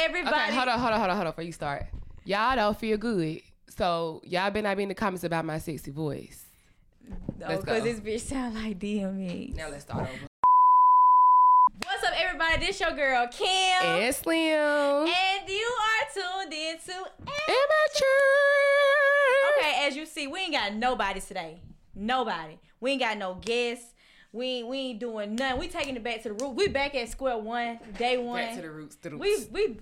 everybody. Okay, hold on before you start. Y'all don't feel good. So y'all better not be in the comments about my sexy voice. No, because this bitch sound like DMX. Now let's start over. What's up, everybody? This your girl, Kim. And Slim. And you are tuned in to Amateurs. Okay, as you see, we ain't got nobody today. Nobody. We ain't got no guests. We ain't doing nothing. We taking it back to the roots. We back at square one, day one. Back to the roots. We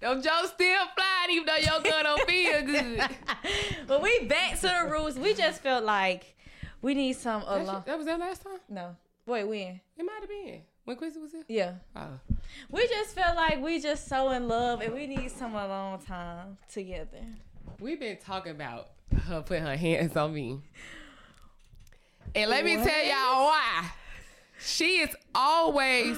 them jokes still flying even though your girl don't feel good. But we back to the roots. We just felt like we need some alone. That was that last time? No. Wait, when? It might have been. When Chrissy was here? Yeah. Oh. We just felt like we just so in love and we need some alone time together. We've been talking about her putting her hands on me. And let me tell y'all why. She is always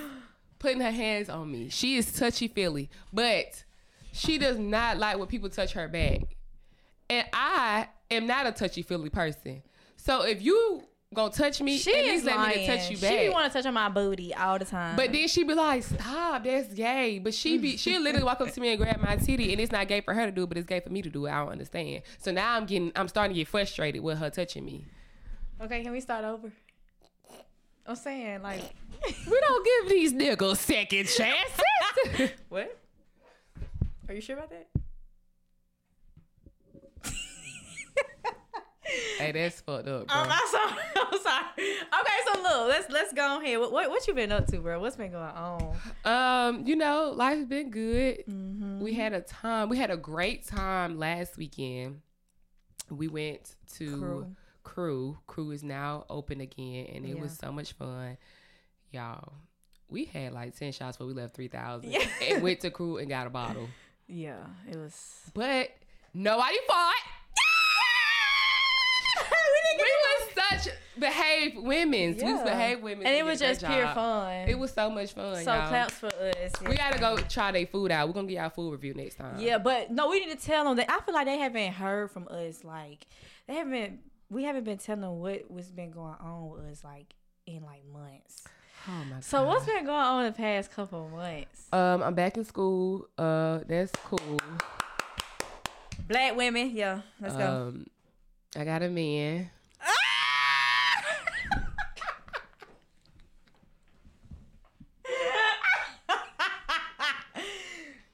putting her hands on me. She is touchy-feely, but she does not like when people touch her back. And I am not a touchy-feely person. So if you gonna touch me, she at least let me to touch you back. She want to touch on my booty all the time. But then she be like, stop, that's gay. But she'll literally walk up to me and grab my titty, and it's not gay for her to do, but it's gay for me to do it. I don't understand. So now I'm starting to get frustrated with her touching me. Okay, can we start over? I'm saying, like, we don't give these niggas second chances. What? Are you sure about that? Hey, that's fucked up, bro. I'm sorry. Okay, so look, let's go ahead. What you been up to, bro? What's been going on? You know, life's been good. Mm-hmm. We had a great time last weekend. We went to Crew is now open again, and it was so much fun, y'all. We had like 10 shots, but we left 3,000. Yeah. And went to Crew and got a bottle. Yeah, it was. But nobody fought. We was such behaved women, and it was just pure fun. It was so much fun. So y'all, claps for us. Yeah. We gotta go try their food out. We're gonna get our food review next time. Yeah, but no, we need to tell them that I feel like they haven't heard from us. Like they haven't. We haven't been telling them what's been going on with us, like, in, like, months. Oh, my God. So, what's been going on in the past couple of months? I'm back in school. That's cool. Black women. Yeah, let's go. I got a man.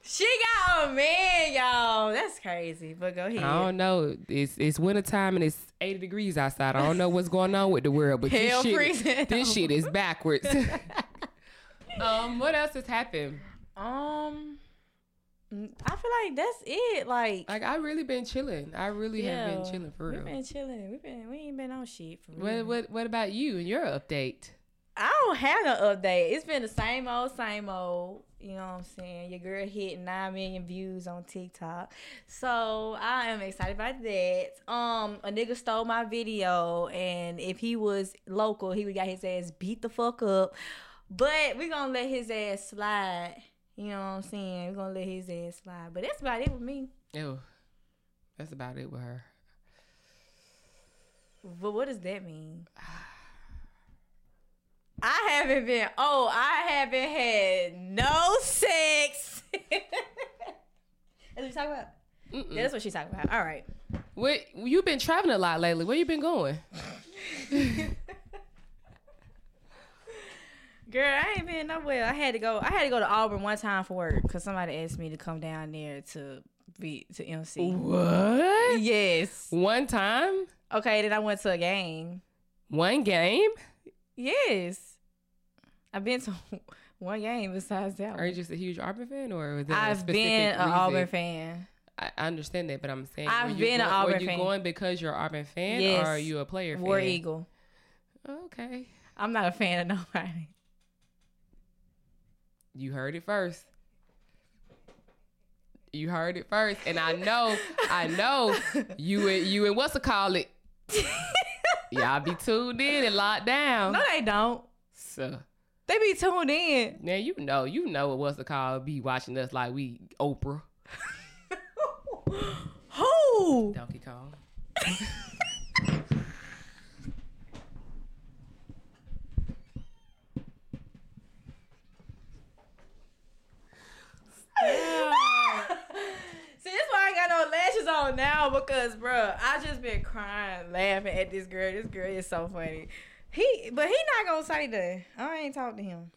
She got a man, y'all. That's crazy, but go ahead. I don't know. It's wintertime and it's 80 degrees outside. I don't know what's going on with the world, but this shit is backwards. What else has happened? I feel like that's it. Like I really been chilling. I really have been chilling for real. We've been chilling. We ain't been on shit for real. What about you and your update? I don't have no update. It's been the same old. You know what I'm saying? Your girl hit 9 million views on TikTok. So I am excited about that. A nigga stole my video, and if he was local, he would got his ass beat the fuck up. But we're gonna let his ass slide. You know what I'm saying? We're gonna let his ass slide. But that's about it with me. Ew. That's about it with her. But what does that mean? I haven't had no sex. That's what you talking about? Yeah, that's what she's talking about. All right. What, you've been traveling a lot lately. Where you been going? Girl, I ain't been nowhere. I had to go to Auburn one time for work because somebody asked me to come down there to MC. What? Yes. One time? Okay, then I went to a game. One game? Yes. I've been to one game besides that one. Are you just a huge Auburn fan, or was that a specific reason? I've been an Auburn fan. I understand that, but I'm saying Were you going because you're an Auburn fan, yes, or are you a player fan? War Eagle. Okay. I'm not a fan of nobody. You heard it first. And I know you and what's it call it? Y'all be tuned in and locked down. No, they don't. So they be tuned in. Now you know what what's the call be watching us like we Oprah. Who? Donkey Kong. now because, bro, I just been crying, laughing at this girl. This girl is so funny. But he not gonna say that. I ain't talk to him.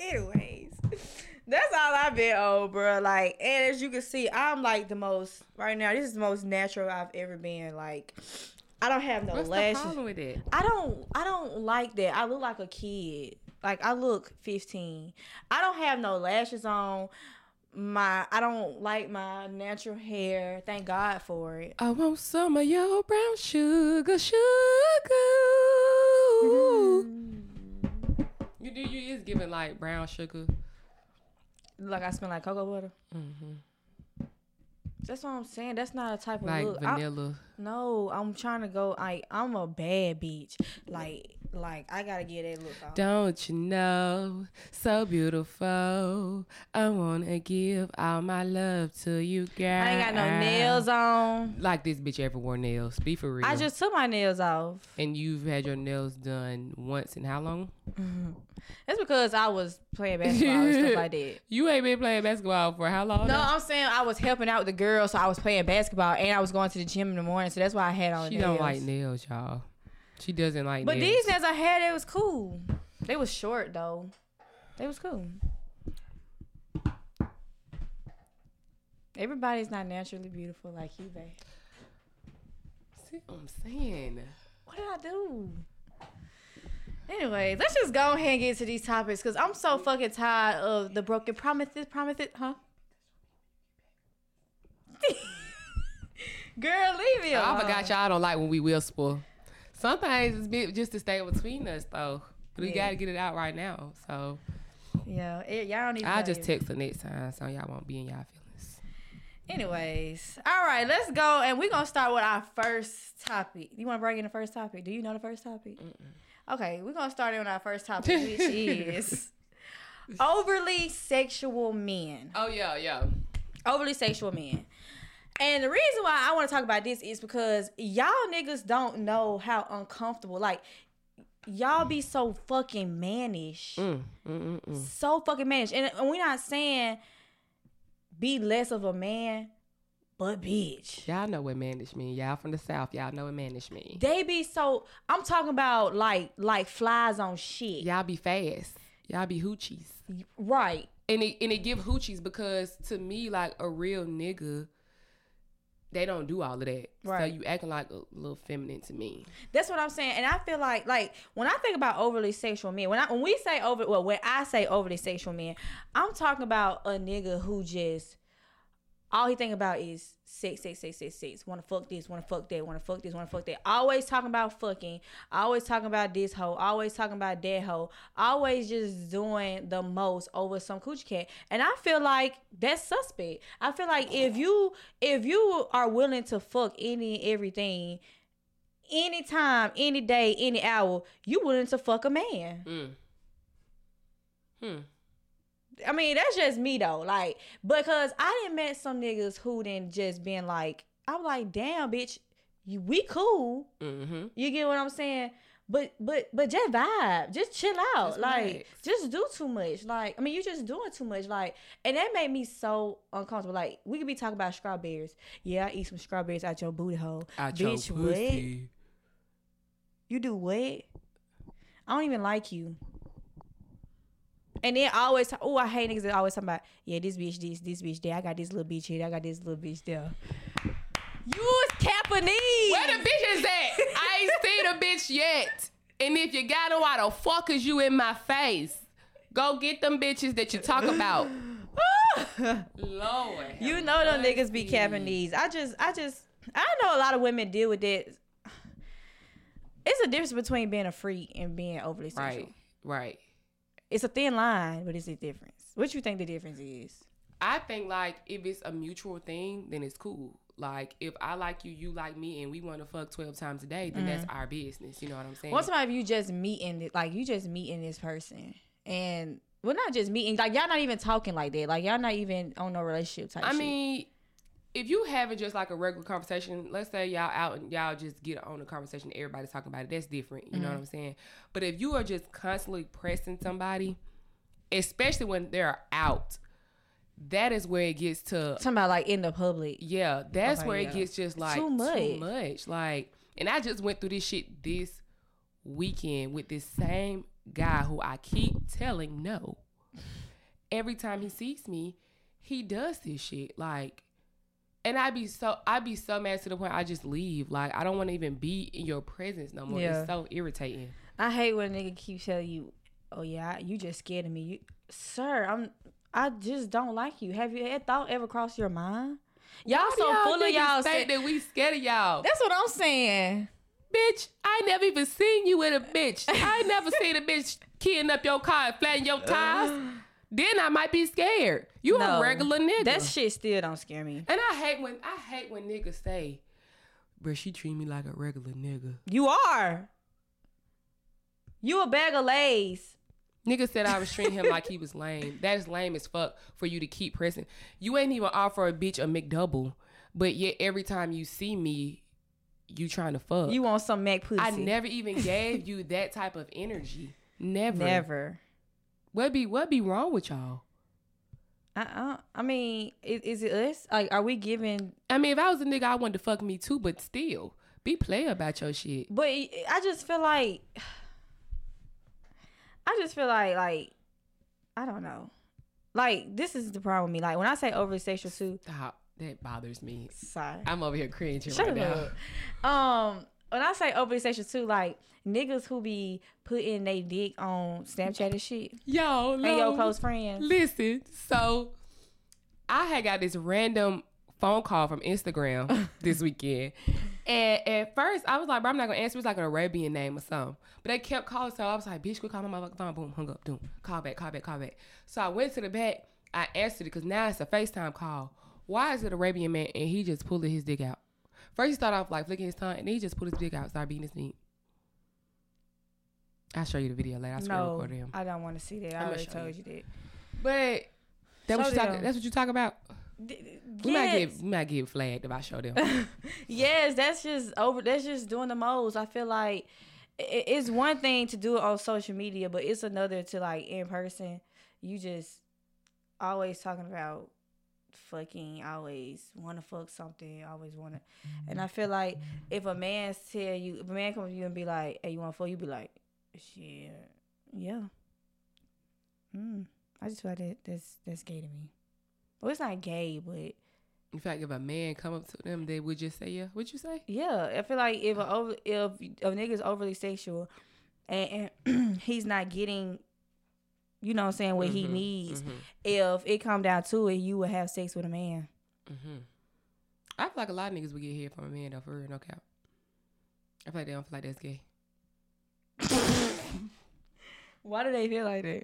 Anyways, that's all I've been on, bro. Like, and as you can see, I'm like the most right now. This is the most natural I've ever been. Like, I don't have no lashes. What's the problem with it? I don't like that. I look like a kid. Like, I look 15. I don't have no lashes on. I don't like my natural hair. Thank God for it. I want some of your brown sugar. You is giving like brown sugar. Like I smell like cocoa butter. Mm-hmm. That's what I'm saying. That's not a type of like look. Like vanilla. I'm trying to go. I'm a bad bitch. Like I gotta get that look off. Don't you know? So beautiful. I wanna give all my love to you, girl. I ain't got no nails on. Like this bitch ever wore nails. Be for real. I just took my nails off. And you've had your nails done once in how long? Mm-hmm. That's because I was playing basketball and stuff like that. You ain't been playing basketball for how long? No, now? I'm saying I was helping out with the girls, so I was playing basketball and I was going to the gym in the morning, so that's why I had on nails. She don't like nails, y'all. She doesn't like nails. But these nails I had, they was cool. They was short, though. They was cool. Everybody's not naturally beautiful like you, babe. See what I'm saying? What did I do? Anyway, let's just go ahead and get into these topics because I'm so fucking tired of the broken promises, huh? Girl, leave me alone. I forgot y'all don't like when we whisper. Sometimes it's just to stay between us, though. But we got to get it out right now. So, yeah, y'all don't need to. I'll just text the next time so y'all won't be in y'all feelings. Anyways, all right, let's go. And we're going to start with our first topic. You want to bring in the first topic? Do you know the first topic? Mm-mm. Okay, we're going to start in our first topic, which is overly sexual men. Oh, yeah. Overly sexual men. And the reason why I want to talk about this is because y'all niggas don't know how uncomfortable. Like, y'all be so fucking mannish. So fucking mannish. And we're not saying be less of a man, but bitch. Y'all know what mannish mean. Y'all from the South. Y'all know what mannish mean. They be so... I'm talking about, like flies on shit. Y'all be fast. Y'all be hoochies. Right. And it give hoochies because, to me, like, a real nigga... They don't do all of that. Right. So you acting like a little feminine to me. That's what I'm saying. And I feel like when I think about overly sexual men, when I say overly sexual men, I'm talking about a nigga who just all he think about is sex. Wanna fuck this, wanna fuck that, wanna fuck this, wanna fuck that. Always talking about fucking, always talking about this hoe, always talking about that hoe, always just doing the most over some coochie cat. And I feel like that's suspect. I feel like if you are willing to fuck any and everything, anytime, any day, any hour, you willing to fuck a man. I mean, that's just me, though. Like, because I done met some niggas who done just been like, I'm like, damn, bitch, we cool. Mm-hmm. You get what I'm saying? But just vibe. Just chill out. Just like, relax. Just do too much. Like, I mean, you just doing too much. Like, and that made me so uncomfortable. Like, we could be talking about strawberries. Yeah, I eat some strawberries out your booty hole. Out your pussy. What? You do what? I don't even like you. And then I always, I hate niggas that always talking about, yeah, this bitch, this bitch, there. I got this little bitch here. I got this little bitch there. You is Capanese. Where the bitch is at? I ain't seen a bitch yet. And if you got her, why the fuck is you in my face? Go get them bitches that you talk about. Lord. You know them niggas be Capanese. I know a lot of women deal with that. It's a difference between being a freak and being overly sexual. Right. It's a thin line, but it's a difference. What you think the difference is? I think, like, if it's a mutual thing, then it's cool. Like, if I like you, you like me, and we want to fuck 12 times a day, then that's our business. You know what I'm saying? What's about if you just meeting this person? And, well, not just meeting. Like, y'all not even talking like that. Like, y'all not even on no relationship type shit. I mean, if you having just, like, a regular conversation, let's say y'all out and y'all just get on a conversation, everybody's talking about it, that's different. You know what I'm saying? But if you are just constantly pressing somebody, especially when they're out, that is where it gets to talking about like in the public. Yeah, that's where it gets just like too much. Like, and I just went through this shit this weekend with this same guy who I keep telling no. Every time he sees me, he does this shit. Like, and I be so mad to the point I just leave. Like, I don't want to even be in your presence no more. Yeah. It's so irritating. I hate when a nigga keeps telling you, "Oh yeah, you just scared of me." You, sir, I just don't like you. Have your thought ever crossed your mind? Y'all so y'all full of y'all think that we scared of y'all. That's what I'm saying. Bitch, I never even seen you with a bitch. I never seen a bitch keying up your car and flattening your tires. Then I might be scared. You a regular nigga. That shit still don't scare me. And I hate when niggas say, "Bruh, she treat me like a regular nigga." You are. You a bag of Lays. Nigga said I was treating him like he was lame. That is lame as fuck for you to keep pressing. You ain't even offer a bitch a McDouble, but yet every time you see me, you trying to fuck. You want some Mac pussy. I never even gave you that type of energy. Never. What be wrong with y'all? I mean, is it us? Like, are we giving? I mean, if I was a nigga, I wanted to fuck me too, but still, be player about your shit. But I just feel like, like, I don't know. Like, this is the problem with me. Like, when I say overly sexual too. Stop. That bothers me. Sorry. I'm over here cringing right now. When I say overly sexual too, like, niggas who be putting their dick on Snapchat and shit. Yo, and your close friends. Listen, so I had got this random phone call from Instagram this weekend. And at first, I was like, bro, I'm not going to answer. It's like an Arabian name or something. But they kept calling, so I was like, bitch, quit calling my motherfucking phone. Boom, hung up, boom. Call back. So I went to the back. I answered it because now it's a FaceTime call. Why is it Arabian man and he just pulled his dick out? First, he started off like flicking his tongue, and then he just pulled his dick out and started beating his meat. I'll show you the video later. I swear I recorded him. I don't want to see that. I already told you that. But that's what you talk about? Yes. We might get flagged if I show them. Yes, that's just over. That's just doing the most. I feel like it's one thing to do it on social media, but it's another to, like, in person. You just always talking about fucking, always want to fuck something, always want to. And I feel like if a man comes to you and be like, "Hey, you want to fuck?" You be like, "Shit, yeah." I just feel like that's gay to me. Well, it's not gay, but you feel like if a man come up to them, they would just say, "Yeah." Would you say? Yeah, I feel like if a nigga's overly sexual and he's not getting, you know what I'm saying, what he needs. Mm-hmm. If it come down to it, you would have sex with a man. Mm-hmm. I feel like a lot of niggas would get head from a man, though, for real, no cap. I feel like they don't feel like that's gay. Why do they feel like that?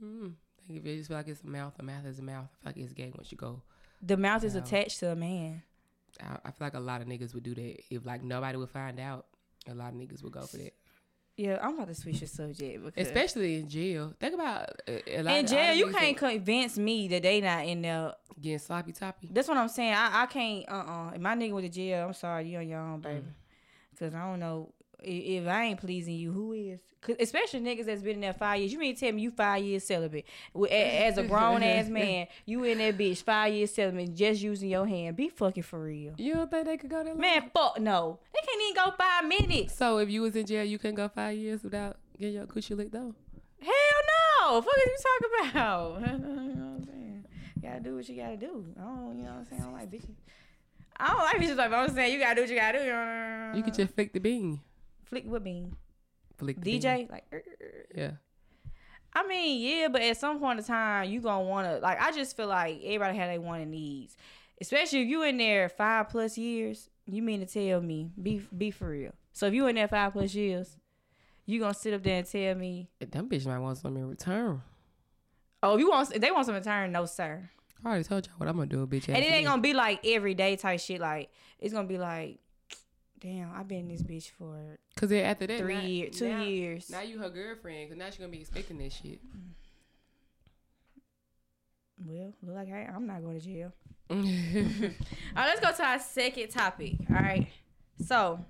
I think if they just feel like it's a mouth is a mouth. I feel like it's gay once you go. The mouth is attached to a man. I feel like a lot of niggas would do that. If, like, nobody would find out, a lot of niggas would go for that. Yeah, I'm about to switch the subject. Because especially in jail. Think about a lot in jail, you can't convince me that they not in there getting sloppy toppy. That's what I'm saying. I can't, If my nigga went to jail, I'm sorry, you on your own, baby. Because I don't know, if I ain't pleasing you, who is? Cause especially niggas that's been in there 5 years. You mean to tell me you 5 years celibate? As a grown-ass man, you in that bitch 5 years celibate just using your hand. Be fucking for real. You don't think they could go that long? Man, fuck no. They can't even go 5 minutes. So if you was in jail, you couldn't go 5 years without getting your coochie licked though? Hell no. Fuck is you talking about? You know what I'm saying? Gotta do what you gotta do. You know what I'm saying? I don't like bitches. But I'm saying you gotta do what you gotta do. You could just flick the bean. Flick with bean. Flick the DJ, bean. Like, yeah. I mean, yeah, but at some point in time, you gonna wanna, like, I just feel like everybody had their wanted needs. Especially if you in there 5+ years, you mean to tell me, be for real. So if you in there 5+ years, you gonna sit up there and tell me. Them bitch might want something in return. Oh, they want something in return, no sir. I already told y'all what I'm gonna do, bitch. And it ain't gonna be like everyday type shit. Like, it's gonna be like, damn, I've been in this bitch for 'cause then after that 3 years, 2 years. Now you her girlfriend, 'cause now she gonna be expecting this shit. Well, look like I'm not going to jail. All right, let's go to our second topic. All right, so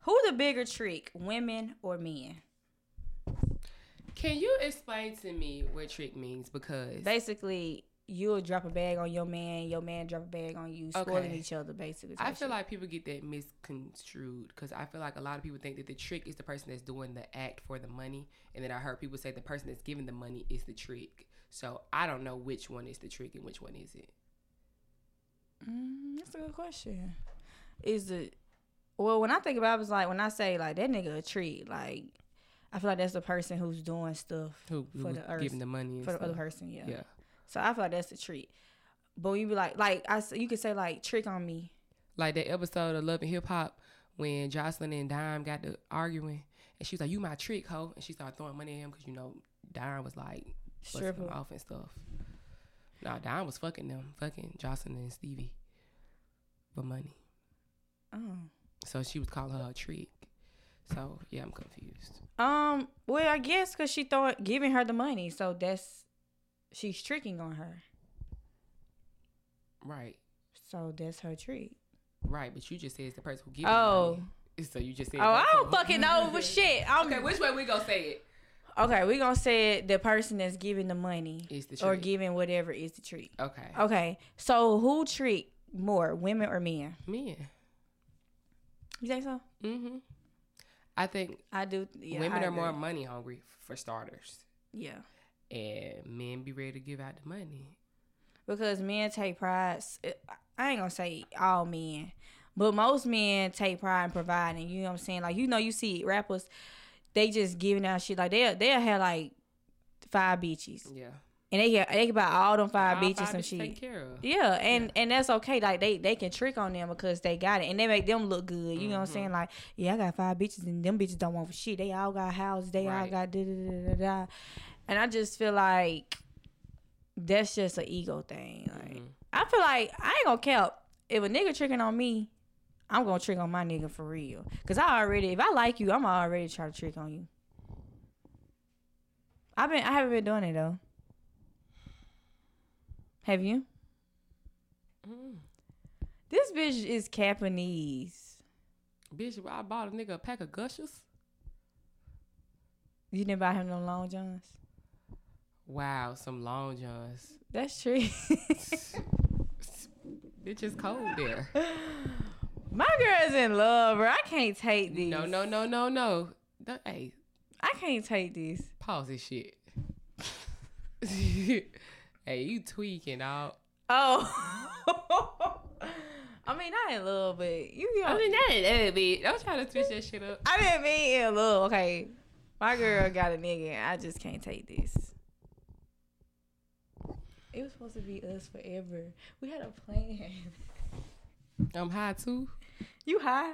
who the bigger trick, women or men? Can you explain to me what trick means? Because basically, you'll drop a bag on your man drop a bag on you, spoiling each other, basically. I feel like people get that misconstrued, because I feel like a lot of people think that the trick is the person that's doing the act for the money, and then I heard people say the person that's giving the money is the trick. So I don't know which one is the trick and which one is it. That's a good question. Is it? Well, when I think about it, I was like, when I say like that nigga a treat, like I feel like that's the person who's doing stuff for the earth, giving the money for the other person. Yeah. Yeah. So I feel like that's a treat. But when you be like I you could say like trick on me, like that episode of Love and Hip Hop when Jocelyn and Dime got to arguing, and she was like, "You my trick, hoe," and she started throwing money at him because you know Dime was like stripping off and stuff. No, Dime was fucking Jocelyn and Stevie for money. Oh. So she was calling her a trick. So, yeah, I'm confused. Well, I guess because she thought giving her the money. So that's, she's tricking on her. Right. So that's her trick. Right, but you just said it's the person who gives the money. So you just said. Oh, I don't fucking know for shit. Okay, which way we going to say it? Okay, we're going to say the person that's giving the money is the trick. Or giving whatever is the trick. Okay. Okay, so who trick more, women or men? Men. You think so? Mm-hmm. I think I do. Yeah, women are more money hungry, for starters. Yeah. And men be ready to give out the money. Because men take pride. I ain't going to say all men, but most men take pride in providing. You know what I'm saying? Like, you know, you see rappers, they just giving out shit. Like, they'll have, like, 5 bitches. Yeah. And they can buy all them 5 bitches some shit. Take care of. Yeah, and that's okay. Like, they can trick on them because they got it. And they make them look good. You know what I'm saying? Like, yeah, I got 5 bitches, and them bitches don't want shit. They all got houses. They all got da-da-da-da-da. And I just feel like that's just an ego thing. Like, I feel like I ain't gonna care. If a nigga tricking on me, I'm gonna trick on my nigga for real. Cause if I like you, I'm already trying to trick on you. I haven't been doing it though. Have you? Mm. This bitch is Japanese. Bitch, I bought a nigga a pack of Gushers. You didn't buy him no Long Johns? Wow, some Long Johns. That's true. Bitch is cold there. My girl is in love, bro. I can't take this. No. Hey. I can't take this. Pause this shit. Hey, you tweaking out. Oh. I mean, not in love, but you know. I mean, not in love, bitch. Don't try to switch that shit up. I didn't mean in love, okay. My girl got a nigga, and I just can't take this. It was supposed to be us forever. We had a plan. I'm high too. You high?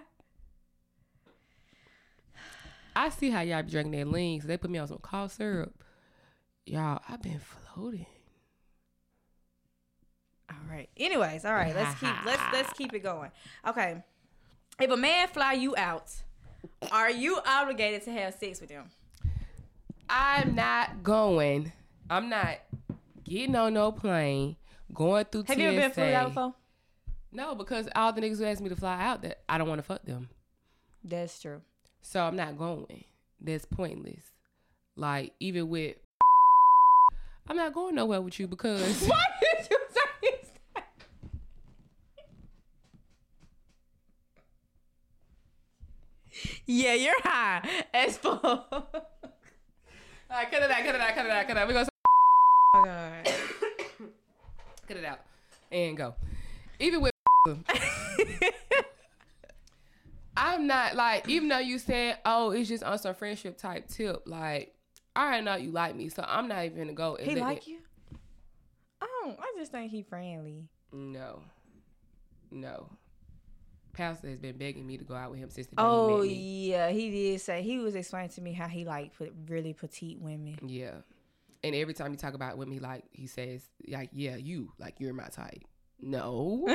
I see how y'all be drinking that lean, so they put me on some cough syrup. Y'all, I've been floating. All right. Let's keep it going. Okay. If a man fly you out, are you obligated to have sex with him? I'm not going. I'm not getting on no plane, going through TSA. Have you ever been flew out before? No, because all the niggas who asked me to fly out, that I don't want to fuck them. That's true. So I'm not going. That's pointless. Like, even with... I'm not going nowhere with you because... Why did you say that? Yeah, you're high as fuck. All right, cut it out. We're going to... Oh, God. Cut it out. And go. Even with... I'm not like, even though you said, oh, it's just on some friendship type tip, like, I already know you like me, so I'm not even gonna go. He like you? Oh, I just think he friendly. No. Pastor has been begging me to go out with him since the day he met me. Yeah, he did say, he was explaining to me how he like really petite women. Yeah. And every time you talk about women, he says, you're my type. No.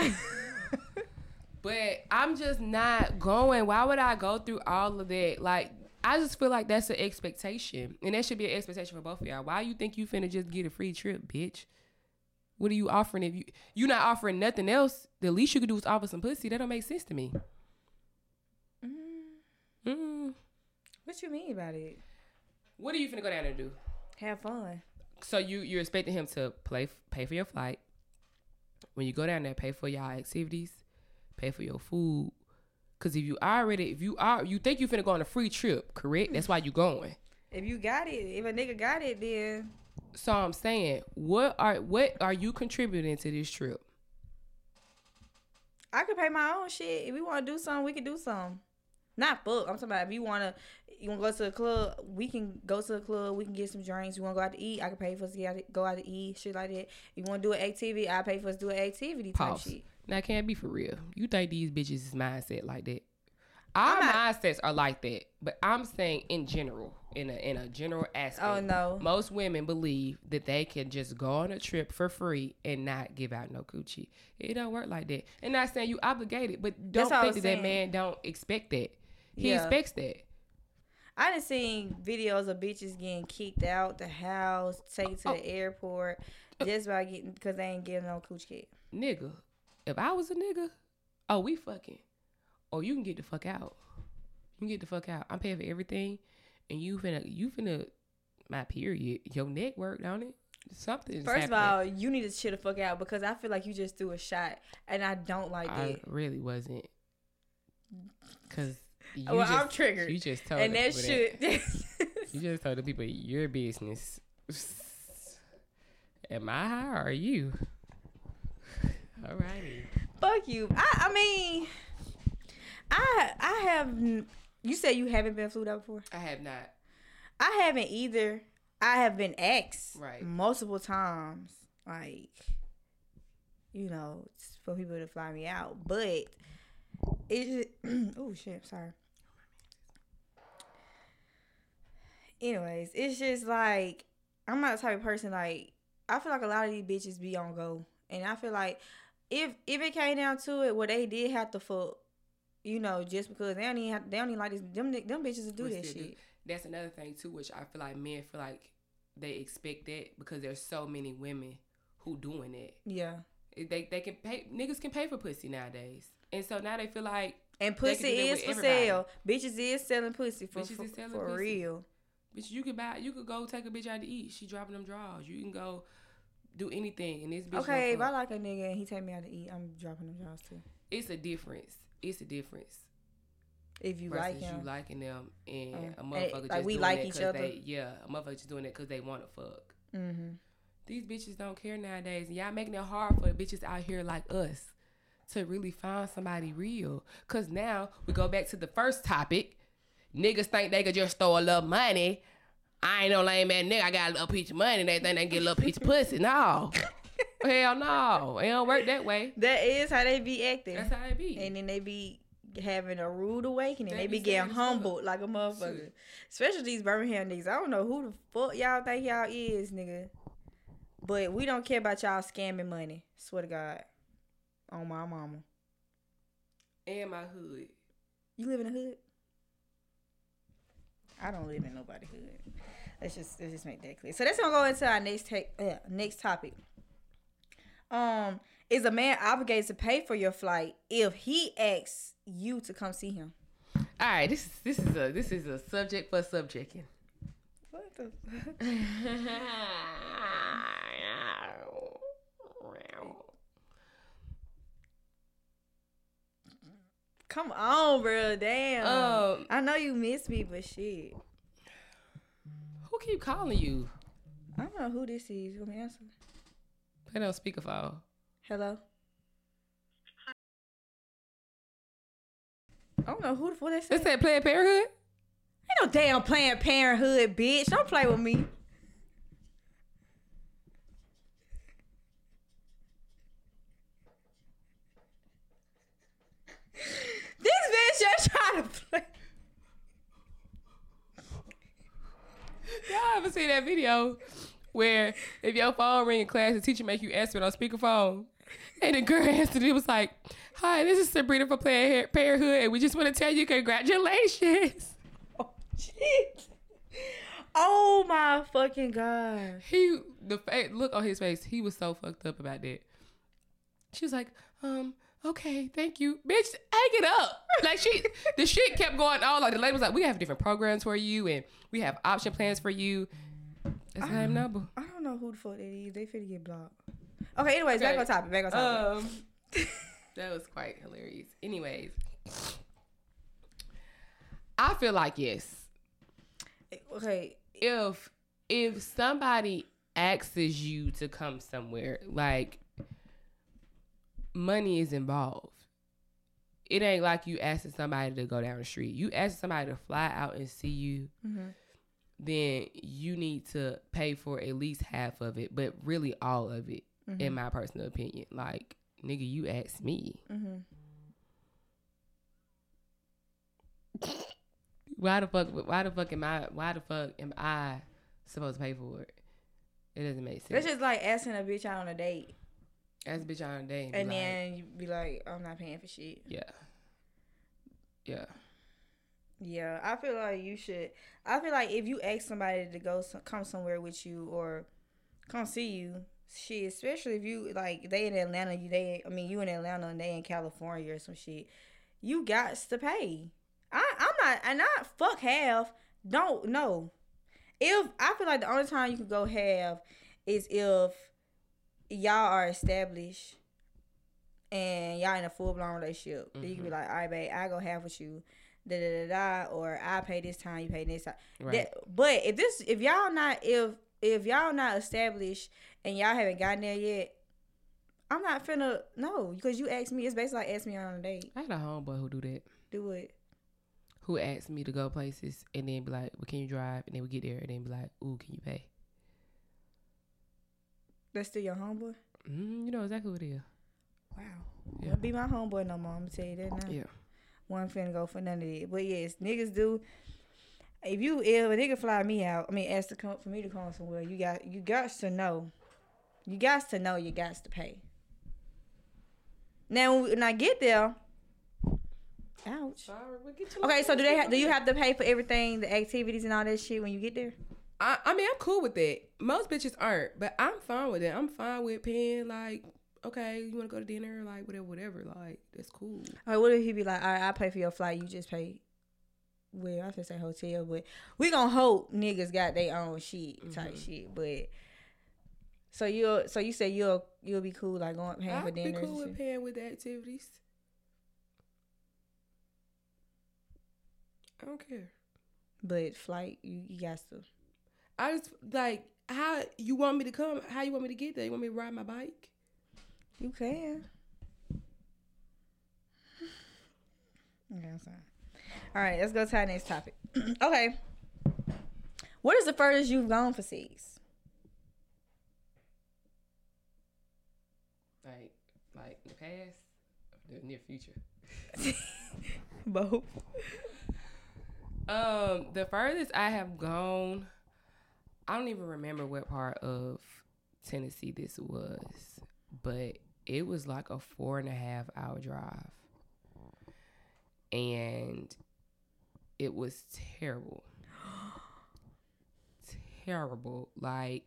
But I'm just not going. Why would I go through all of that? Like, I just feel like that's an expectation. And that should be an expectation for both of y'all. Why you think you finna just get a free trip, bitch? What are you offering? If you're not offering nothing else, the least you could do is offer some pussy. That don't make sense to me. What you mean by that? What are you finna go down and do? Have fun. So you're expecting him to pay for your flight. When you go down there, pay for your activities, pay for your food. Because you think you finna go on a free trip, correct? That's why you going. If you got it, if a nigga got it, then. So I'm saying, what are you contributing to this trip? I could pay my own shit. If we want to do something, we can do something. Not book. I'm talking about if you want to go to a club, we can go to a club. We can get some drinks. You want to go out to eat, I can pay for us to go out to eat, shit like that. You want to do an activity, I pay for us to do an activity type shit. Now, it can't be for real. You think these bitches is mindset like that? Our mindsets are like that. But I'm saying in general, in a general aspect. Oh, no. Most women believe that they can just go on a trip for free and not give out no coochie. It don't work like that. And not saying you obligated, but don't think that man don't expect that. He expects that. I done seen videos of bitches getting kicked out the house, taken to the airport, just by because they ain't getting no coochie kick. Nigga, if I was a nigga, we fucking. Oh, you can get the fuck out. I'm paying for everything, and you finna my period. Your neck worked on it. Something's happening. First of all, you need to chill the fuck out because I feel like you just threw a shot, and I don't like that. I really wasn't. Cause I'm triggered. You just told and that shit. You just told the people your business. Am I high or are you? Alrighty. Fuck you. I mean, I have. You said you haven't been flued out before? I have not. I haven't either. I have been asked multiple times, like, you know, for people to fly me out. But it just, oh shit, sorry. Anyways, it's just like, I'm not the type of person, like, I feel like a lot of these bitches be on go. And I feel like if it came down to it, well, they did have to fuck. You know, just because they don't even like this. Them bitches to do that shit. That's another thing too, which I feel like men feel like they expect that because there's so many women who doing that. Yeah, they can pay. Niggas can pay for pussy nowadays, and so now they feel like and pussy is for sale. Bitches is selling pussy for real. Bitch, you could buy. You could go take a bitch out to eat. She dropping them draws. You can go do anything, and this bitch. Okay, if I like a nigga and he take me out to eat, I'm dropping them draws too. It's a difference. If you like him, you liking them, and a motherfucker just like we doing like that each other. A motherfucker just doing that because they want to fuck. Mm-hmm. These bitches don't care nowadays. Y'all making it hard for the bitches out here like us to really find somebody real. Cause now we go back to the first topic. Niggas think they could just throw a little money. I ain't no lame ass nigga. I got a little peach of money. And they think they can get a little peach pussy. No. Hell no. It don't work that way. That is how they be acting. That's how they be. And then they be having a rude awakening. They be getting humbled like a motherfucker. Shit. Especially these Birmingham niggas. I don't know who the fuck y'all think y'all is, nigga. But we don't care about y'all scamming money. Swear to God. On my mama. And my hood. You live in a hood? I don't live in nobody's hood. Let's just make that clear. So that's gonna go into our next topic. Is a man obligated to pay for your flight if he asks you to come see him? All right, this is a subject for subjecting. What the fuck? Come on, bro. Damn. I know you miss me, but shit. Who keep calling you? I don't know who this is. You want me to answer? Put on speakerphone. Hello. I don't know who the fuck that said. It said Planned Parenthood? Ain't no damn Planned Parenthood, bitch. Don't play with me. This bitch just trying to play. Y'all ever seen that video? Where if your phone ring in class, the teacher make you answer it on speakerphone. And the girl answered it. It was like, hi, this is Sabrina for Planned Parenthood, and we just want to tell you congratulations. Oh, shit. Oh, my fucking God. The look on his face, he was so fucked up about that. She was like, okay, thank you. Bitch, hang it up. Like, the shit kept going on. Like, the lady was like, we have different programs for you, and we have option plans for you. It's not noble. I don't know who the fuck that is. They finna get blocked. Okay, anyways, okay. Back on topic. That was quite hilarious. Anyways, I feel like yes. Okay. If somebody asks you to come somewhere, like money is involved. It ain't like you asking somebody to go down the street. You asking somebody to fly out and see you, mm-hmm. then you need to pay for at least half of it, but really all of it, mm-hmm. in my personal opinion. Like, nigga, you asked me. Mm-hmm. Why the fuck am I supposed to pay for it? It doesn't make sense. That's just like asking a bitch out on a date. Ask a bitch out on a date. And then you be like, I'm not paying for shit. Yeah, I feel like you should. I feel like if you ask somebody to come somewhere with you or come see you, shit, especially if you, like, they in Atlanta, you in Atlanta and they in California or some shit, you got to pay. If I feel like the only time you can go half is if y'all are established and y'all in a full blown relationship. Mm-hmm. Then you can be like, all right, babe, I go half with you, da da da da, or I pay this time, you pay next time. Right. But if y'all not established and y'all haven't gotten there yet, I'm not finna no because you asked me. It's basically like asking me on a date. I had a homeboy who do it. Who asked me to go places and then be like, well, can you drive? And then we get there and then be like, ooh, can you pay? That's still your homeboy? You know exactly what it is. Wow. Yeah. Don't be my homeboy no more. I'm going to tell you that now. Yeah. One finna go for none of it. But yes, niggas do. If a nigga fly me out, ask to come for me to come somewhere, you got to know. You got to know you got to pay. Now, when I get there, ouch. Okay, so do you have to pay for everything, the activities and all that shit when you get there? I'm cool with that. Most bitches aren't, but I'm fine with that. I'm fine with paying, like, okay, you want to go to dinner, like, whatever. Like, that's cool. Okay, what if he be like, all right, I pay for your flight, you just pay. Well, I should say hotel, but we gonna hope niggas got their own shit type mm-hmm. shit. But so you say you'll be cool like going paying for dinner. I'll be cool with paying with the activities. I don't care. But flight, you got to. I just, like, how you want me to come? How you want me to get there? You want me to ride my bike? You can. Okay, I'm sorry. All right, let's go to our next topic. Okay. What is the furthest you've gone for sex? Like the past or the near future? Both. The furthest I have gone, I don't even remember what part of Tennessee this was, but it was like a 4.5-hour drive. And it was terrible. Terrible. Like,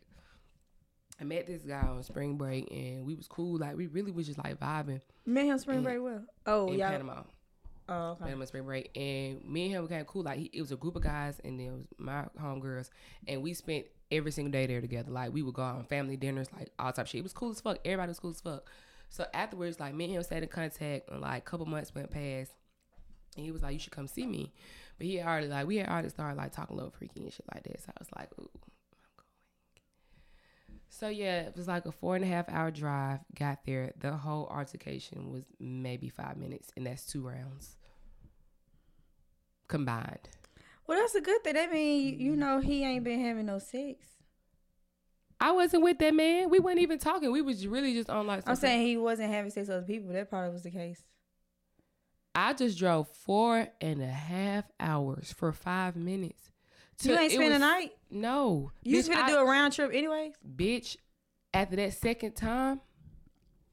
I met this guy on spring break and we was cool. Like, we really was just like vibing. Met him spring break where? Oh, yeah. In Panama. Oh, okay. Panama spring break, and me and him were kind of cool. Like, it was a group of guys, and then it was my homegirls, and we spent every single day there together. Like, we would go on family dinners, like all type of shit. It was cool as fuck. Everybody was cool as fuck. So afterwards, like, me and him stayed in contact, and like a couple months went past, and he was like, "You should come see me," but we had already started like talking a little freaky and shit like that. So I was like, "Ooh, I'm going." So yeah, it was like a 4.5-hour drive. Got there, the whole altercation was maybe 5 minutes, and that's 2 rounds. Combined. Well, that's a good thing. That mean, you know, he ain't been having no sex. I wasn't with that man. We weren't even talking. We was really just on like. I'm saying he wasn't having sex with other people. That probably was the case. I just drove 4.5 hours for 5 minutes. You ain't spend the night? No. You just gonna do a round trip anyways? Bitch, after that second time,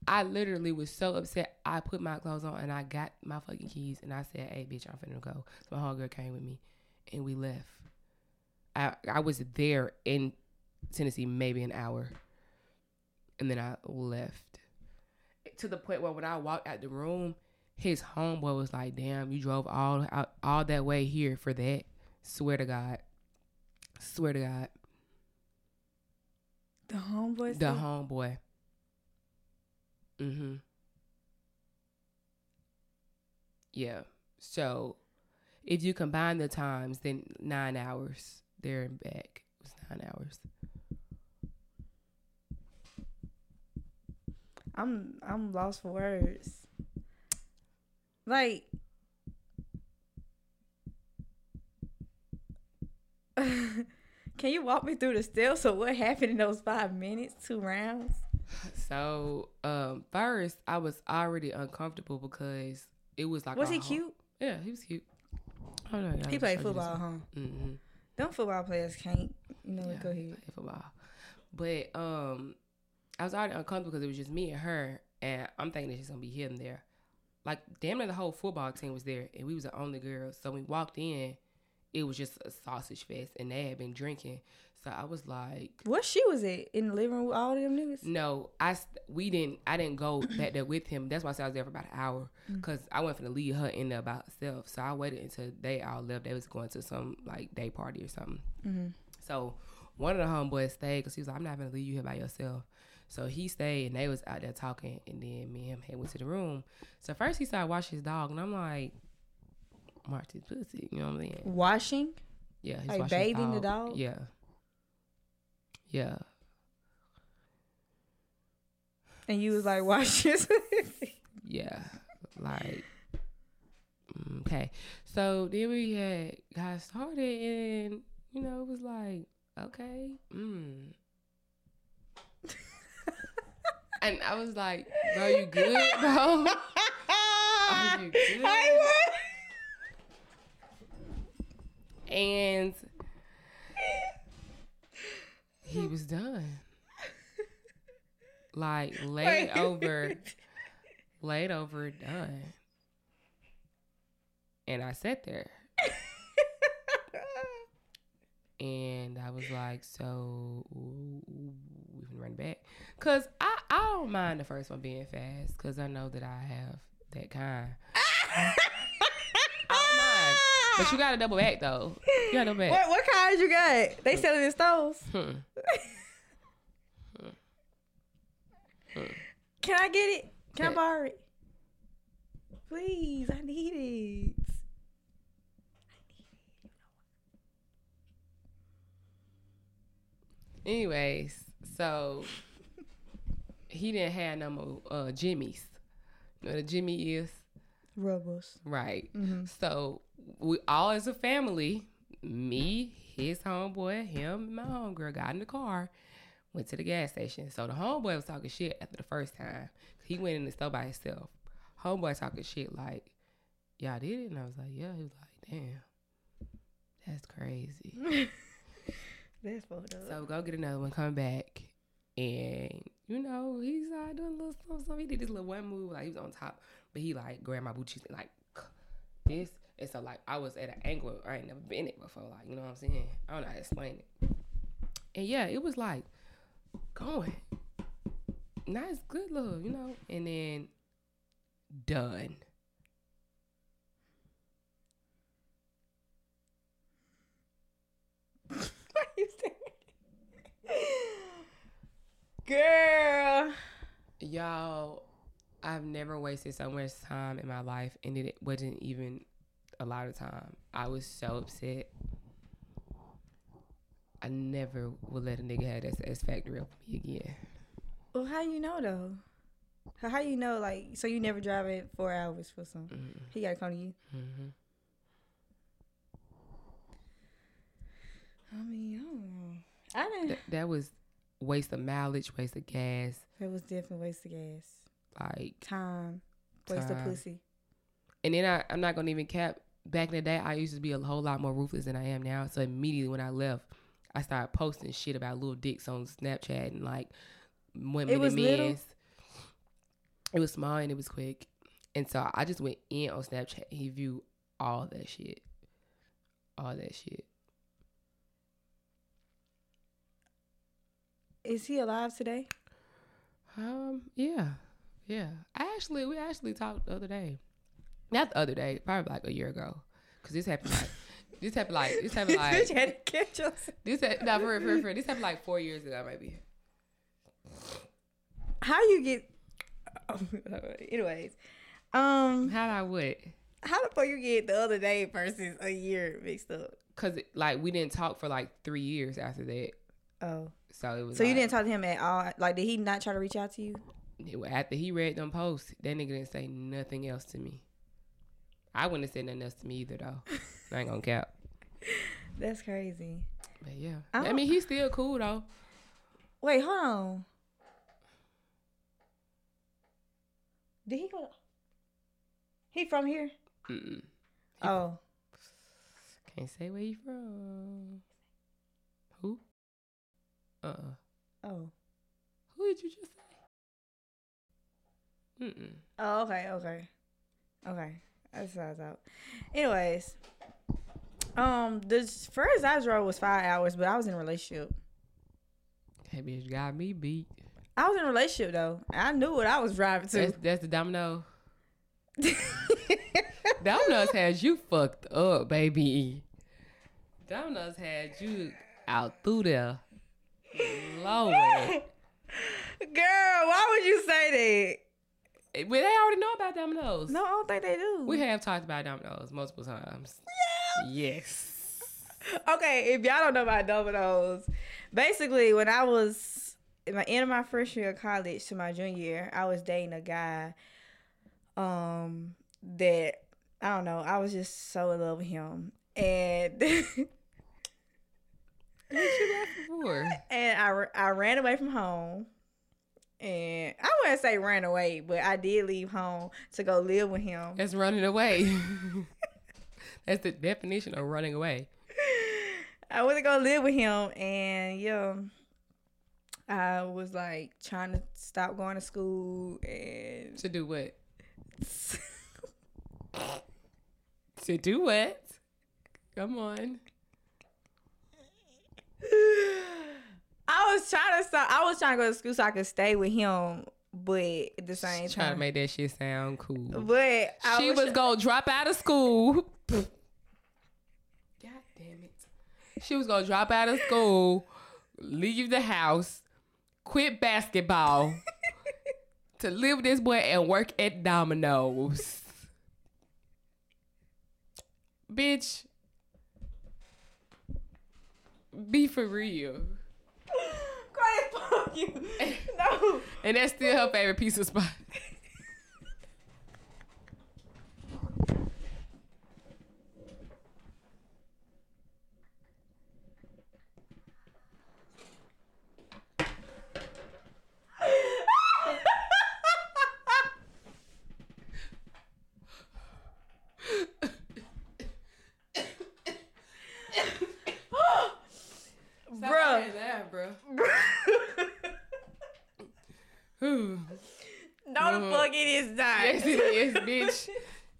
I literally was so upset. I put my clothes on and I got my fucking keys and I said, "Hey, bitch, I'm finna go." So my homegirl came with me and we left. I was there in Tennessee maybe an hour and then I left. To the point where when I walked out the room, his homeboy was like, "Damn, you drove all that way here for that." Swear to God. The homeboy. The homeboy. Mm-hmm. Yeah. So if you combine the times, then 9 hours there and back. It was 9 hours. I'm lost for words. Like, can you walk me through the steps? So what happened in those 5 minutes, 2 rounds? So, first I was already uncomfortable because it was like, was he cute? Yeah, he was cute. Oh, no, he played football, huh? Mm-hmm. Them football players can't, go ahead. Football, but I was already uncomfortable because it was just me and her, and I'm thinking it's just gonna be him there. Like, damn near the whole football team was there, and we was the only girls. So we walked in, it was just a sausage fest, and they had been drinking. So I was like, "What she was at in the living room with all of them niggas?" No, I didn't go back there with him. That's why I said I was there for about an hour, because I wasn't finna leave her in there by herself. So I waited until they all left. They was going to some like day party or something. Mm-hmm. So one of the homeboys stayed because he was like, "I'm not gonna leave you here by yourself." So he stayed, and they was out there talking, and then me and him had went to the room. So first he started washing his dog, and I'm like, "March his pussy," you know what I'm saying? Washing? Yeah. He's like bathing the dog? Yeah. Yeah. And you was like, "Wash his pussy." Yeah. Like, okay. So then we had got started, and, it was like, okay, And I was like, "Bro, you good, bro? Are you good?" And he was done. Like, laid over, done. And I sat there. And I was like, so we can run back. Because I don't mind the first one being fast, because I know that I have that kind. I don't mind. But you got to double back, though. You got to double back. What kinds you got? They sell it in stores. Can I get it? Can I borrow it? Please, I need it. Anyways, so he didn't have no more jimmies. You know what a jimmy is? Rubbers. Right. Mm-hmm. So we all as a family, me, his homeboy, him, and my homegirl got in the car, went to the gas station. So the homeboy was talking shit after the first time. He went in the store by himself. Homeboy talking shit like, "Y'all did it?" And I was like, "Yeah." He was like, "Damn, that's crazy." So go get another one, come back, and he's doing a little something. He did this little one move, like he was on top, but he like grabbed my boot cheeks and like this, and so like I was at an angle I ain't never been it before, like you know what I'm saying? I don't know how to explain it. And yeah, it was like going, nice, good look, and then done. Girl, y'all, I've never wasted so much time in my life, and it wasn't even a lot of time. I was so upset. I never will let a nigga have that satisfactory up me again. Well, how you know though? How you know? Like, so you never drive it 4 hours for something? Mm-hmm. He gotta come to you. Mm-hmm. I mean, I don't know. I didn't. That was waste of mileage, waste of gas. It was definitely waste of gas. Like time, waste of pussy. And then I'm not gonna even cap. Back in the day, I used to be a whole lot more ruthless than I am now. So immediately when I left, I started posting shit about little dicks on Snapchat and like women and men. It was small and it was quick, and so I just went in on Snapchat. He viewed all that shit. Is he alive today? Yeah. We talked the other day. Not the other day, probably like a year ago. Cause this happened like. This happened like 4 years ago, maybe. How you get? Anyways, How the fuck you get the other day versus a year mixed up? Cause like we didn't talk for like 3 years after that. Oh, so it was. So like, you didn't talk to him at all? Like, did he not try to reach out to you? After he read them posts, that nigga didn't say nothing else to me. I wouldn't have said nothing else to me either, though. I ain't gonna cap. That's crazy. But yeah, I mean, he's still cool though. Wait, hold on. Did he go? He from here? Mm-mm. Oh. Can't say where he from. Who? Oh. Who did you just say? Mm-mm. Oh, okay. That sounds out. Anyways, the first I drove was 5 hours, but I was in a relationship. That bitch got me beat. I was in a relationship though. I knew what I was driving to. That's the Domino. Domino's had you fucked up, baby. Domino's had you out through there. Lord. Girl, why would you say that? Well, they already know about Domino's. No, I don't think they do. We have talked about Domino's multiple times. Yeah. Yes. Okay, if y'all don't know about Domino's, basically when I was at my end of my first year of college to my junior year, I was dating a guy that, I don't know, I was just so in love with him. And I ran away from home, and I wouldn't say ran away, but I did leave home to go live with him. That's running away. That's the definition of running away. I went to go live with him, and yeah, I was like trying to stop going to school and to do what? To do what? Come on. I was trying to go to school so I could stay with him, but at the same time, trying to make that shit sound cool. But she was gonna drop out of school. God damn it! She was gonna drop out of school, leave the house, quit basketball, to live with this boy and work at Domino's. Bitch. Be for real. Cry and fuck you. No. And that's still her favorite pizza spot.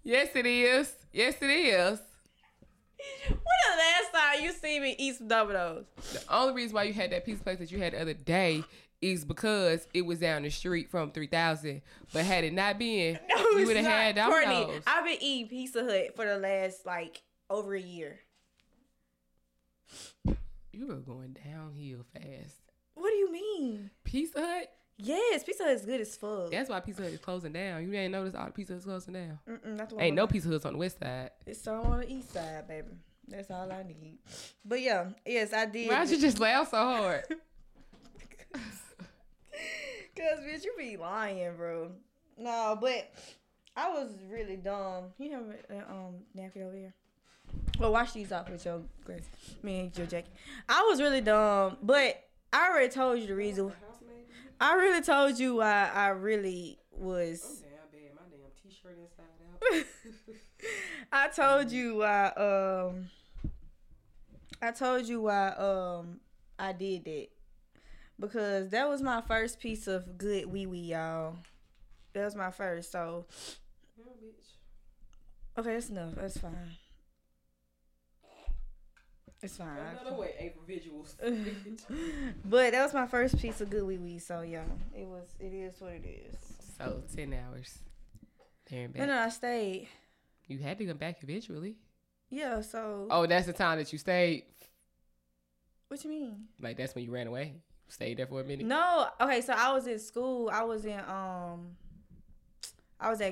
Yes, it is. When the last time you see me eat some Domino's? The only reason why you had that pizza place that you had the other day is because it was down the street from 3000. But had it not been, you would have had Domino's. Courtney, I've been eating Pizza Hut for the last, over a year. You are going downhill fast. What do you mean? Pizza Hut? Yes, Pizza Hut is good as fuck. That's why Pizza Hut is closing down. You ain't noticed all the Pizza Hut's closing down. That's what ain't no Pizza Hut's on the west side. It's on the east side, baby. That's all I need. But yeah, yes, I did. Why'd you just laugh so hard? Because, bitch, you be lying, bro. No, but I was really dumb. You have a napkin over here? Well, wash these off with your grace. Me and your jacket. I was really dumb, but I already told you the reason. I really told you why I really was. I'm down bad. My damn t-shirt inside out. I told you why I did that, because that was my first piece of good wee y'all. That was my first. So. No, bitch. Okay, that's enough. That's fine. It's fine. Another way, April visuals. But that was my first piece of good wee wee, so yeah, it is what it is. So 10 hours there and back. No, I stayed. You had to come back eventually. Yeah, so. Oh, that's the time that you stayed. What you mean? That's when you ran away. stayed there for a minute? No. Okay, so I was in school. I was at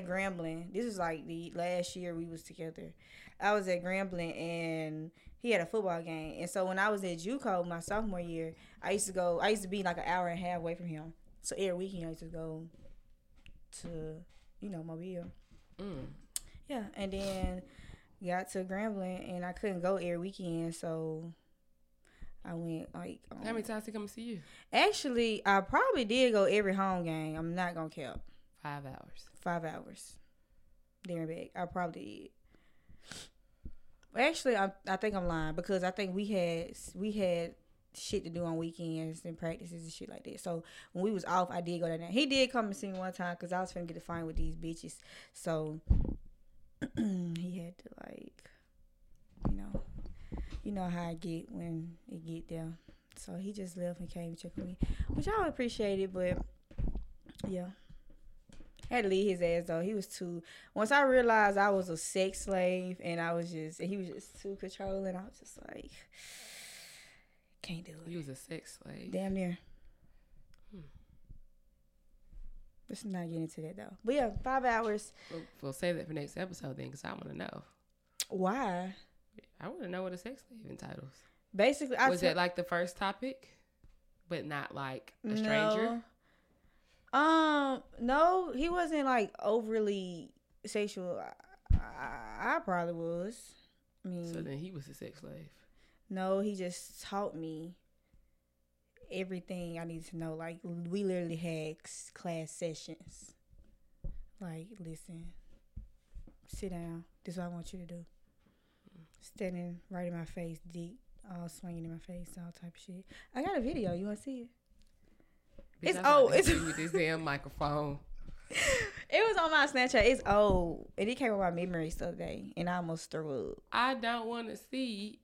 Grambling. This is like the last year we was together. I was at Grambling, and he had a football game. And so when I was at JUCO my sophomore year, I used to be like an hour and a half away from him. So every weekend I used to go to, Mobile. Mm. Yeah, and then got to Grambling, and I couldn't go every weekend, so I went like... How many times did he come to see you? Actually, I probably did go every home game. I'm not going to count. 5 hours. 5 hours. There and back. I probably did. Actually, I think I'm lying, because I think we had shit to do on weekends and practices and shit like that. So when we was off, I did go down there. He did come and see me one time because I was finna get to fight with these bitches. So he had to you know how I get when it get there. So he just left and came and checked on me, which I would appreciate it, but yeah. I had to leave his ass though. He was too. Once I realized I was a sex slave, and he was just too controlling. I was just like, can't do it. He was a sex slave. Damn near. Let's not get into that though. But yeah, 5 hours. We'll save that for next episode then, because I want to know why. I want to know what a sex slave entitles. Basically, was it like the first topic, but not like a stranger? No. No, he wasn't like overly sexual. I probably was. I mean, so then he was a sex slave. No, he just taught me everything I needed to know. Like, we literally had class sessions. Like, listen, sit down. This is what I want you to do. Standing right in my face, dick all swinging in my face, all type of shit. I got a video. You want to see it? It's old. It's with this damn microphone. It was on my Snapchat. It's old, and it came on my memories the other day, and I almost threw up. I don't want to see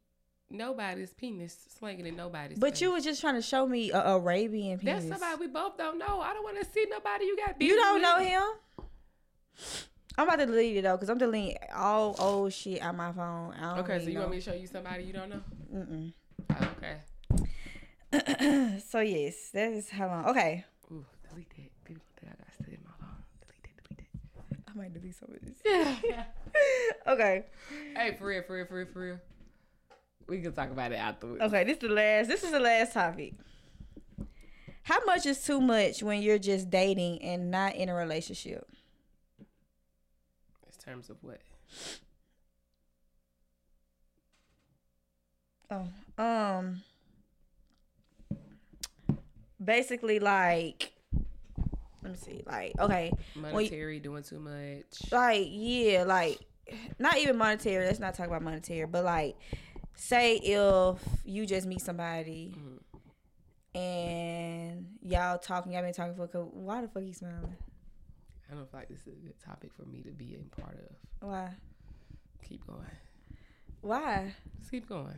nobody's penis slinging in nobody's. But face. You was just trying to show me an Arabian penis. That's somebody we both don't know. I don't want to see nobody you got. You don't know him. I'm about to delete it though, because I'm deleting all old shit out my phone. I don't okay, so you want me to show you somebody you don't know? Mm-mm. Okay. So yes, that is how long. Okay. Ooh, delete that. People think I got to sit in my phone. Delete that. I might delete some of this. Yeah. Okay. Hey, for real. We can talk about it afterwards. Okay, this is the last topic. How much is too much when you're just dating and not in a relationship? In terms of what? Oh, basically, like, let me see, like, okay. Monetary, doing too much. Like, yeah, like, not even monetary. Let's not talk about monetary. But, like, say if you just meet somebody and y'all been talking for a couple, why the fuck you smiling? I don't feel like this is a good topic for me to be a part of. Why? Keep going. Why? Just keep going.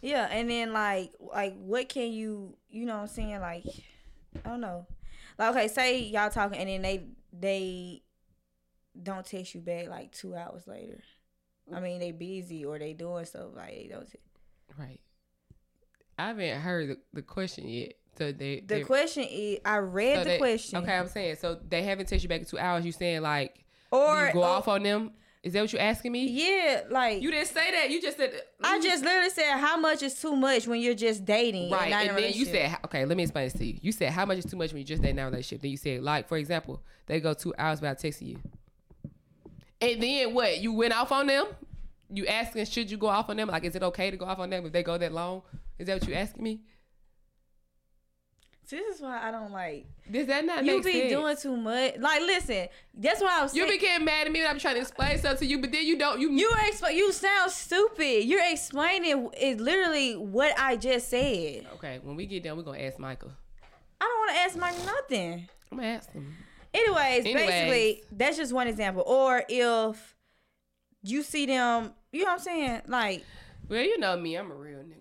Yeah, and then like what can you know what I'm saying, like, I don't know. Like, okay, say y'all talking and then they don't text you back like 2 hours later. I mean, they busy or they doing stuff, like they don't right. I haven't heard the question yet. So the question is, I read so the question. Okay, I'm saying, so they haven't texted you back in 2 hours, you saying like, or you go off on them? Is that what you're asking me? Yeah, like... You didn't say that. You just said... I just literally said, how much is too much when you're just dating? Right, and then you said... Okay, let me explain this to you. You said, how much is too much when you're just dating in a relationship? Then you said, like, for example, they go 2 hours without texting you. And then what? You went off on them? You asking, should you go off on them? Like, is it okay to go off on them if they go that long? Is that what you asking me? This is why I don't like... Does that not make sense? You be doing too much. Like, listen, that's why I was saying... You be getting mad at me when I'm trying to explain stuff to you, but then you don't... You sound stupid. You're explaining is literally what I just said. Okay, when we get done, we're going to ask Michael. I don't want to ask Michael nothing. I'm going to ask him. Anyways, basically, that's just one example. Or if you see them... You know what I'm saying? Like... Well, you know me. I'm a real nigga.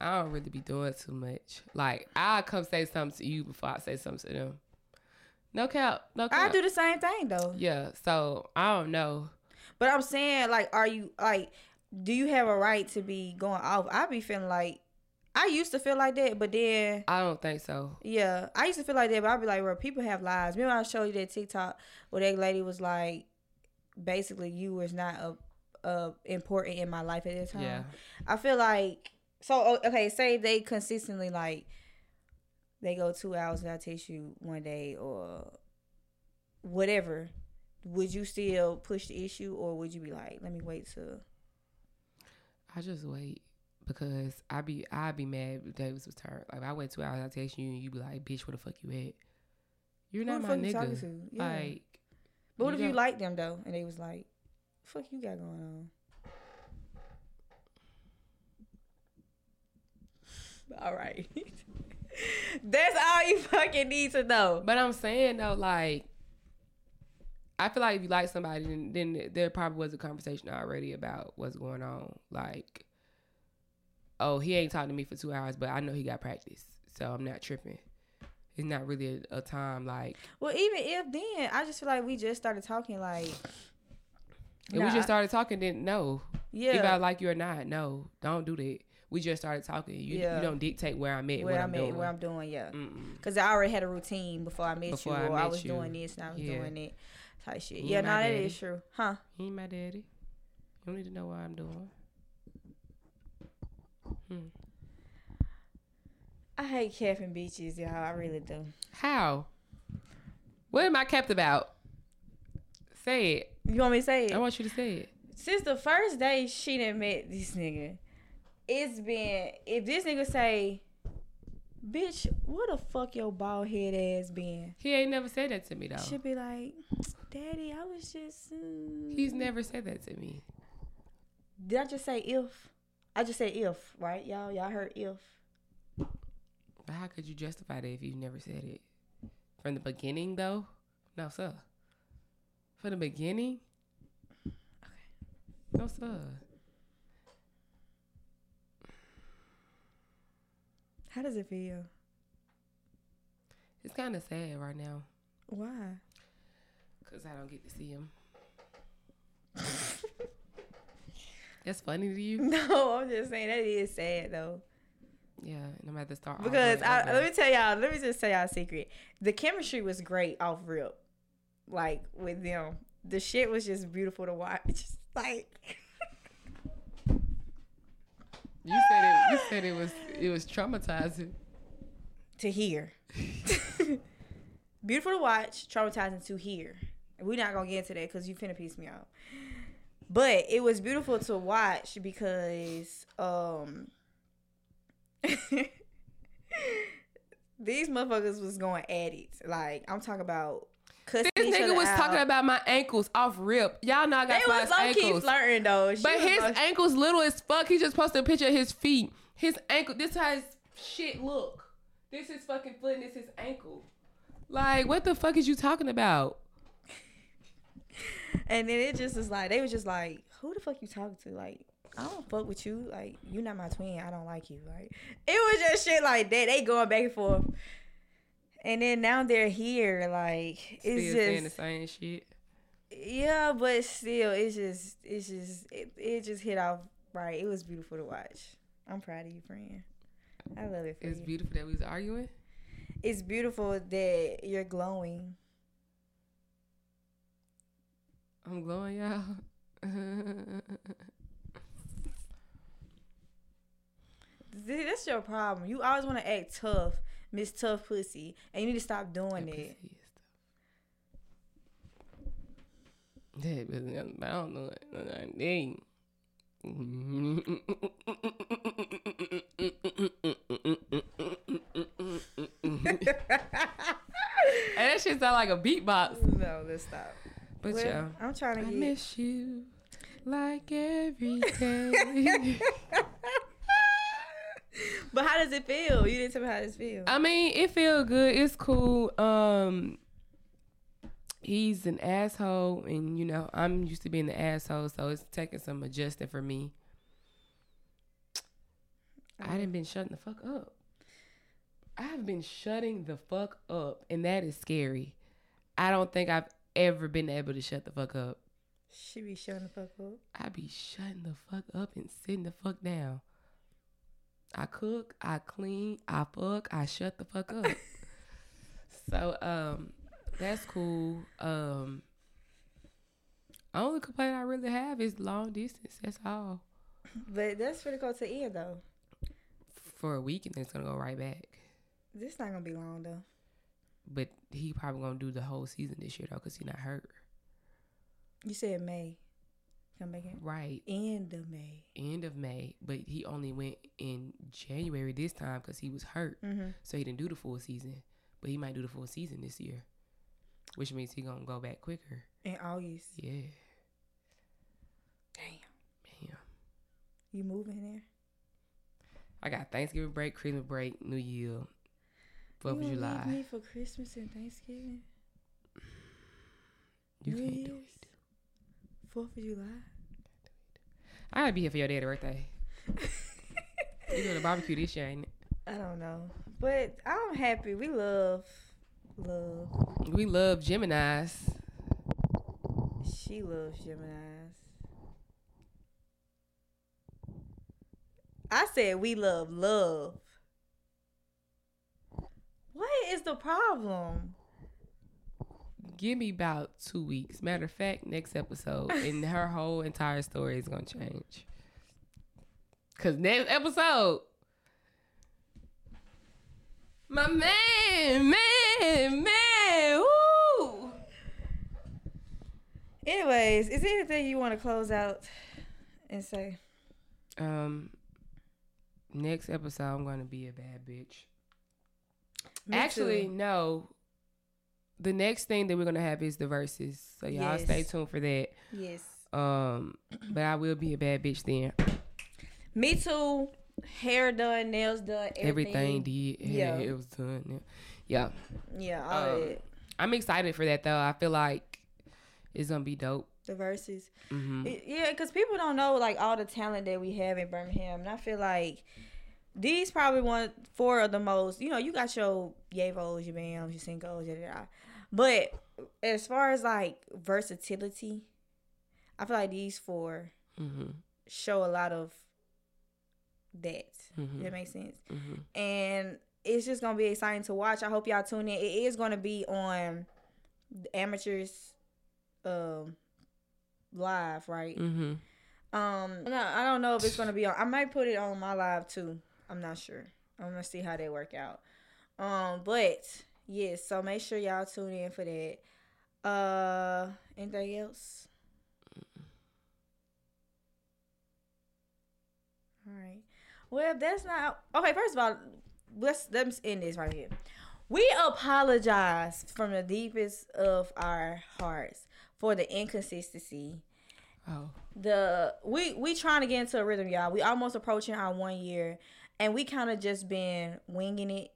I don't really be doing too much. Like, I'll come say something to you before I say something to them. No cap. I do the same thing, though. Yeah, so I don't know. But I'm saying, like, do you have a right to be going off? I be feeling like I used to feel like that, but then... I don't think so. Yeah. I used to feel like that, but I'd be like, well, people have lives. Remember I showed you that TikTok where that lady was like, basically, you was not important in my life at that time. Yeah. I feel like... So, okay, say they consistently, like, they go 2 hours without text you one day or whatever. Would you still push the issue, or would you be like, let me wait till... I just wait. Because I'd be mad if Davis was turned. Like, I wait 2 hours, I text you, and you be like, bitch, where the fuck you at? You're not my nigga. To? Yeah. Like, but what if you like them, though? And they was like, fuck you got going on? All right. That's all you fucking need to know. But I'm saying, though, like, I feel like if you like somebody, then there probably was a conversation already about what's going on. Like... oh, he ain't talking to me for 2 hours, but I know he got practice, so I'm not tripping. It's not really a time like... Well, even if then, I just feel like we just started talking, like... If we just started talking, then no. Yeah. If I like you or not, no. Don't do that. We just started talking. You don't dictate where I'm at, what I'm doing. Where I'm doing, yeah. Because I already had a routine before I met you, or I was doing this and I was doing it type shit. Yeah, no, that is true. Huh? He ain't my daddy. You don't need to know what I'm doing. I hate capping bitches, y'all. I really do. How? What am I capped about? Say it. You want me to say it? I want you to say it. Since the first day she done met this nigga, it's been, if this nigga say, bitch, what the fuck your bald head ass been? He ain't never said that to me, though. She'd be like, daddy, I was just... He's never said that to me. Did I just say if? I just said if, right? Y'all heard if. But how could you justify that if you've never said it? From the beginning, though? No, sir. From the beginning? Okay. No, sir. How does it feel? It's kind of sad right now. Why? Because I don't get to see him. That's funny to you? No, I'm just saying that is sad though. Yeah, no matter the start. Because let me just tell y'all a secret. The chemistry was great off rip, like with them. The shit was just beautiful to watch. Just like you said it was traumatizing to hear. Beautiful to watch, traumatizing to hear. We're not gonna get into that because you finna piece me off. But it was beautiful to watch because these motherfuckers was going at it. Like, I'm talking about cussing each other out. This nigga was talking about my ankles off rip. Y'all know I got fly's ankles. They was low-key flirting, though. But his ankles little as fuck. He just posted a picture of his feet. His ankle. This how his shit look. This is fucking foot and this is ankle. Like, what the fuck is you talking about? And then it just was like, they was just like, who the fuck you talking to? Like, I don't fuck with you. Like, you not my twin. I don't like you. Like, it was just shit like that. They going back and forth. And then now they're here. Like, it's still just saying the same shit. Yeah, but still, it just hit off right. It was beautiful to watch. I'm proud of you, friend. I love it for you. It's beautiful that we was arguing. It's beautiful that you're glowing. I'm glowing, y'all. That's your problem. You always want to act tough, Miss Tough Pussy, and you need to stop doing that. That I don't know. Dang. And that shit sound like a beatbox. No, let's stop. But well, yeah, I'm trying to. Miss you like every day. But how does it feel? You didn't tell me how this feels. I mean, it feels good. It's cool. He's an asshole, and you know I'm used to being the asshole, so it's taking some adjusting for me. I done been shutting the fuck up. I have been shutting the fuck up, and that is scary. I don't think I've ever been able to shut the fuck up. She be shutting the fuck up. I be shutting the fuck up and sitting the fuck down. I cook, I clean, I fuck, I shut the fuck up. So, that's cool. Only complaint I really have is long distance. That's all. But that's pretty close to the end, though. For a week, and it's going to go right back. This not going to be long, though. But he probably going to do the whole season this year, though, because he not hurt. You said May. Come back in? Right. End of May. End of May. But he only went in January this time because he was hurt. Mm-hmm. So he didn't do the full season. But he might do the full season this year, which means he going to go back quicker. In August? Yeah. Damn. You moving there? I got Thanksgiving break, Christmas break, New Year, 4th of July. You leave me for Christmas and Thanksgiving? You New can't Year's? Do it. 4th of July? I gotta be here for your daddy's birthday. You're doing a barbecue this year, ain't it? I don't know. But I'm happy. We love. We love Geminis. She loves Geminis. I said we love love. What is the problem? Give me about 2 weeks. Matter of fact, next episode, and her whole entire story is going to change. Because next episode, my man, woo! Anyways, is there anything you want to close out and say? Next episode, I'm going to be a bad bitch. Me Actually, too. No. The next thing that we're going to have is the verses. So y'all stay tuned for that. Yes. But I will be a bad bitch then. Me too. Hair done, nails done, everything did. Yeah, it was done. Yeah, all that. I'm excited for that, though. I feel like it's going to be dope. The verses. Mm-hmm. Yeah, because people don't know, like, all the talent that we have in Birmingham. And I feel like these probably four of the most, you know, you got your Yavos, your Bams, your Cinco's, but as far as, like, versatility, I feel like these four show a lot of that. Mm-hmm. That makes sense. Mm-hmm. And it's just gonna be exciting to watch. I hope y'all tune in. It is gonna be on the Amateurs live, right? Mm-hmm. No, I don't know if it's gonna be on. I might put it on my live too. I'm not sure. I'm gonna see how they work out. But yes, so make sure y'all tune in for that. Anything else? All right. Well, that's not... Okay, first of all, let's end this right here. We apologize from the deepest of our hearts for the inconsistency. Oh. We trying to get into a rhythm, y'all. We almost approaching our 1 year, and we kind of just been winging it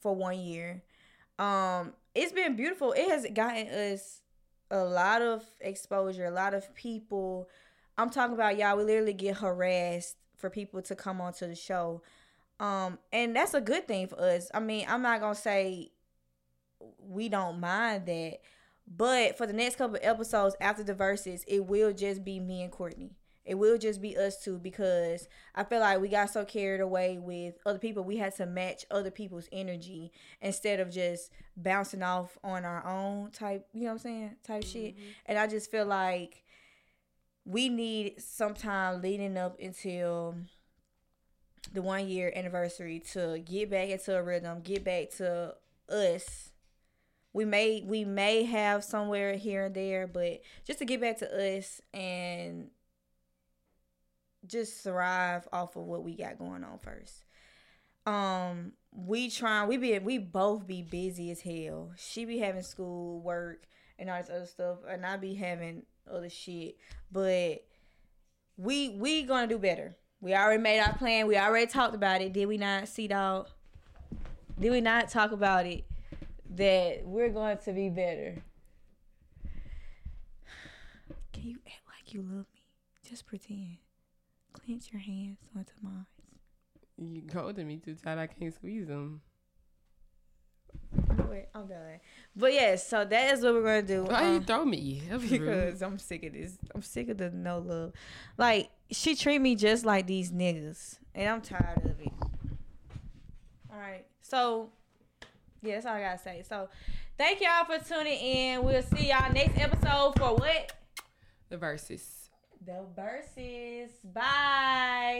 for 1 year. It's been beautiful. It has gotten us a lot of exposure, a lot of people. I'm talking about, y'all, we literally get harassed for people to come onto the show. And that's a good thing for us. I mean, I'm not going to say we don't mind that, but for the next couple of episodes after the verses, it will just be me and Courtney. It will just be us two, because I feel like we got so carried away with other people. We had to match other people's energy instead of just bouncing off on our own type, you know what I'm saying, type shit. And I just feel like we need some time leading up until the 1 year anniversary to get back into a rhythm, get back to us. We may have somewhere here and there, but just to get back to us and just thrive off of what we got going on first. We both be busy as hell. She be having school, work, and all this other stuff, and I be having other shit, but we gonna do better. We already made our plan. We already talked about it. Did we not, C-Dog? Did we not talk about it? That we're going to be better. Can you act like you love me? Just pretend. Clench your hands onto mine. You holding me too tight. I can't squeeze them. Wait, I'm done. But yes, so that is what we're gonna do. Why you throw me? Because rude. I'm sick of this. I'm sick of the no love. Like, she treat me just like these niggas, and I'm tired of it. right. So, yeah, that's all I gotta say. So, thank y'all for tuning in. We'll see y'all next episode for what? The Verses. The Verses. Bye.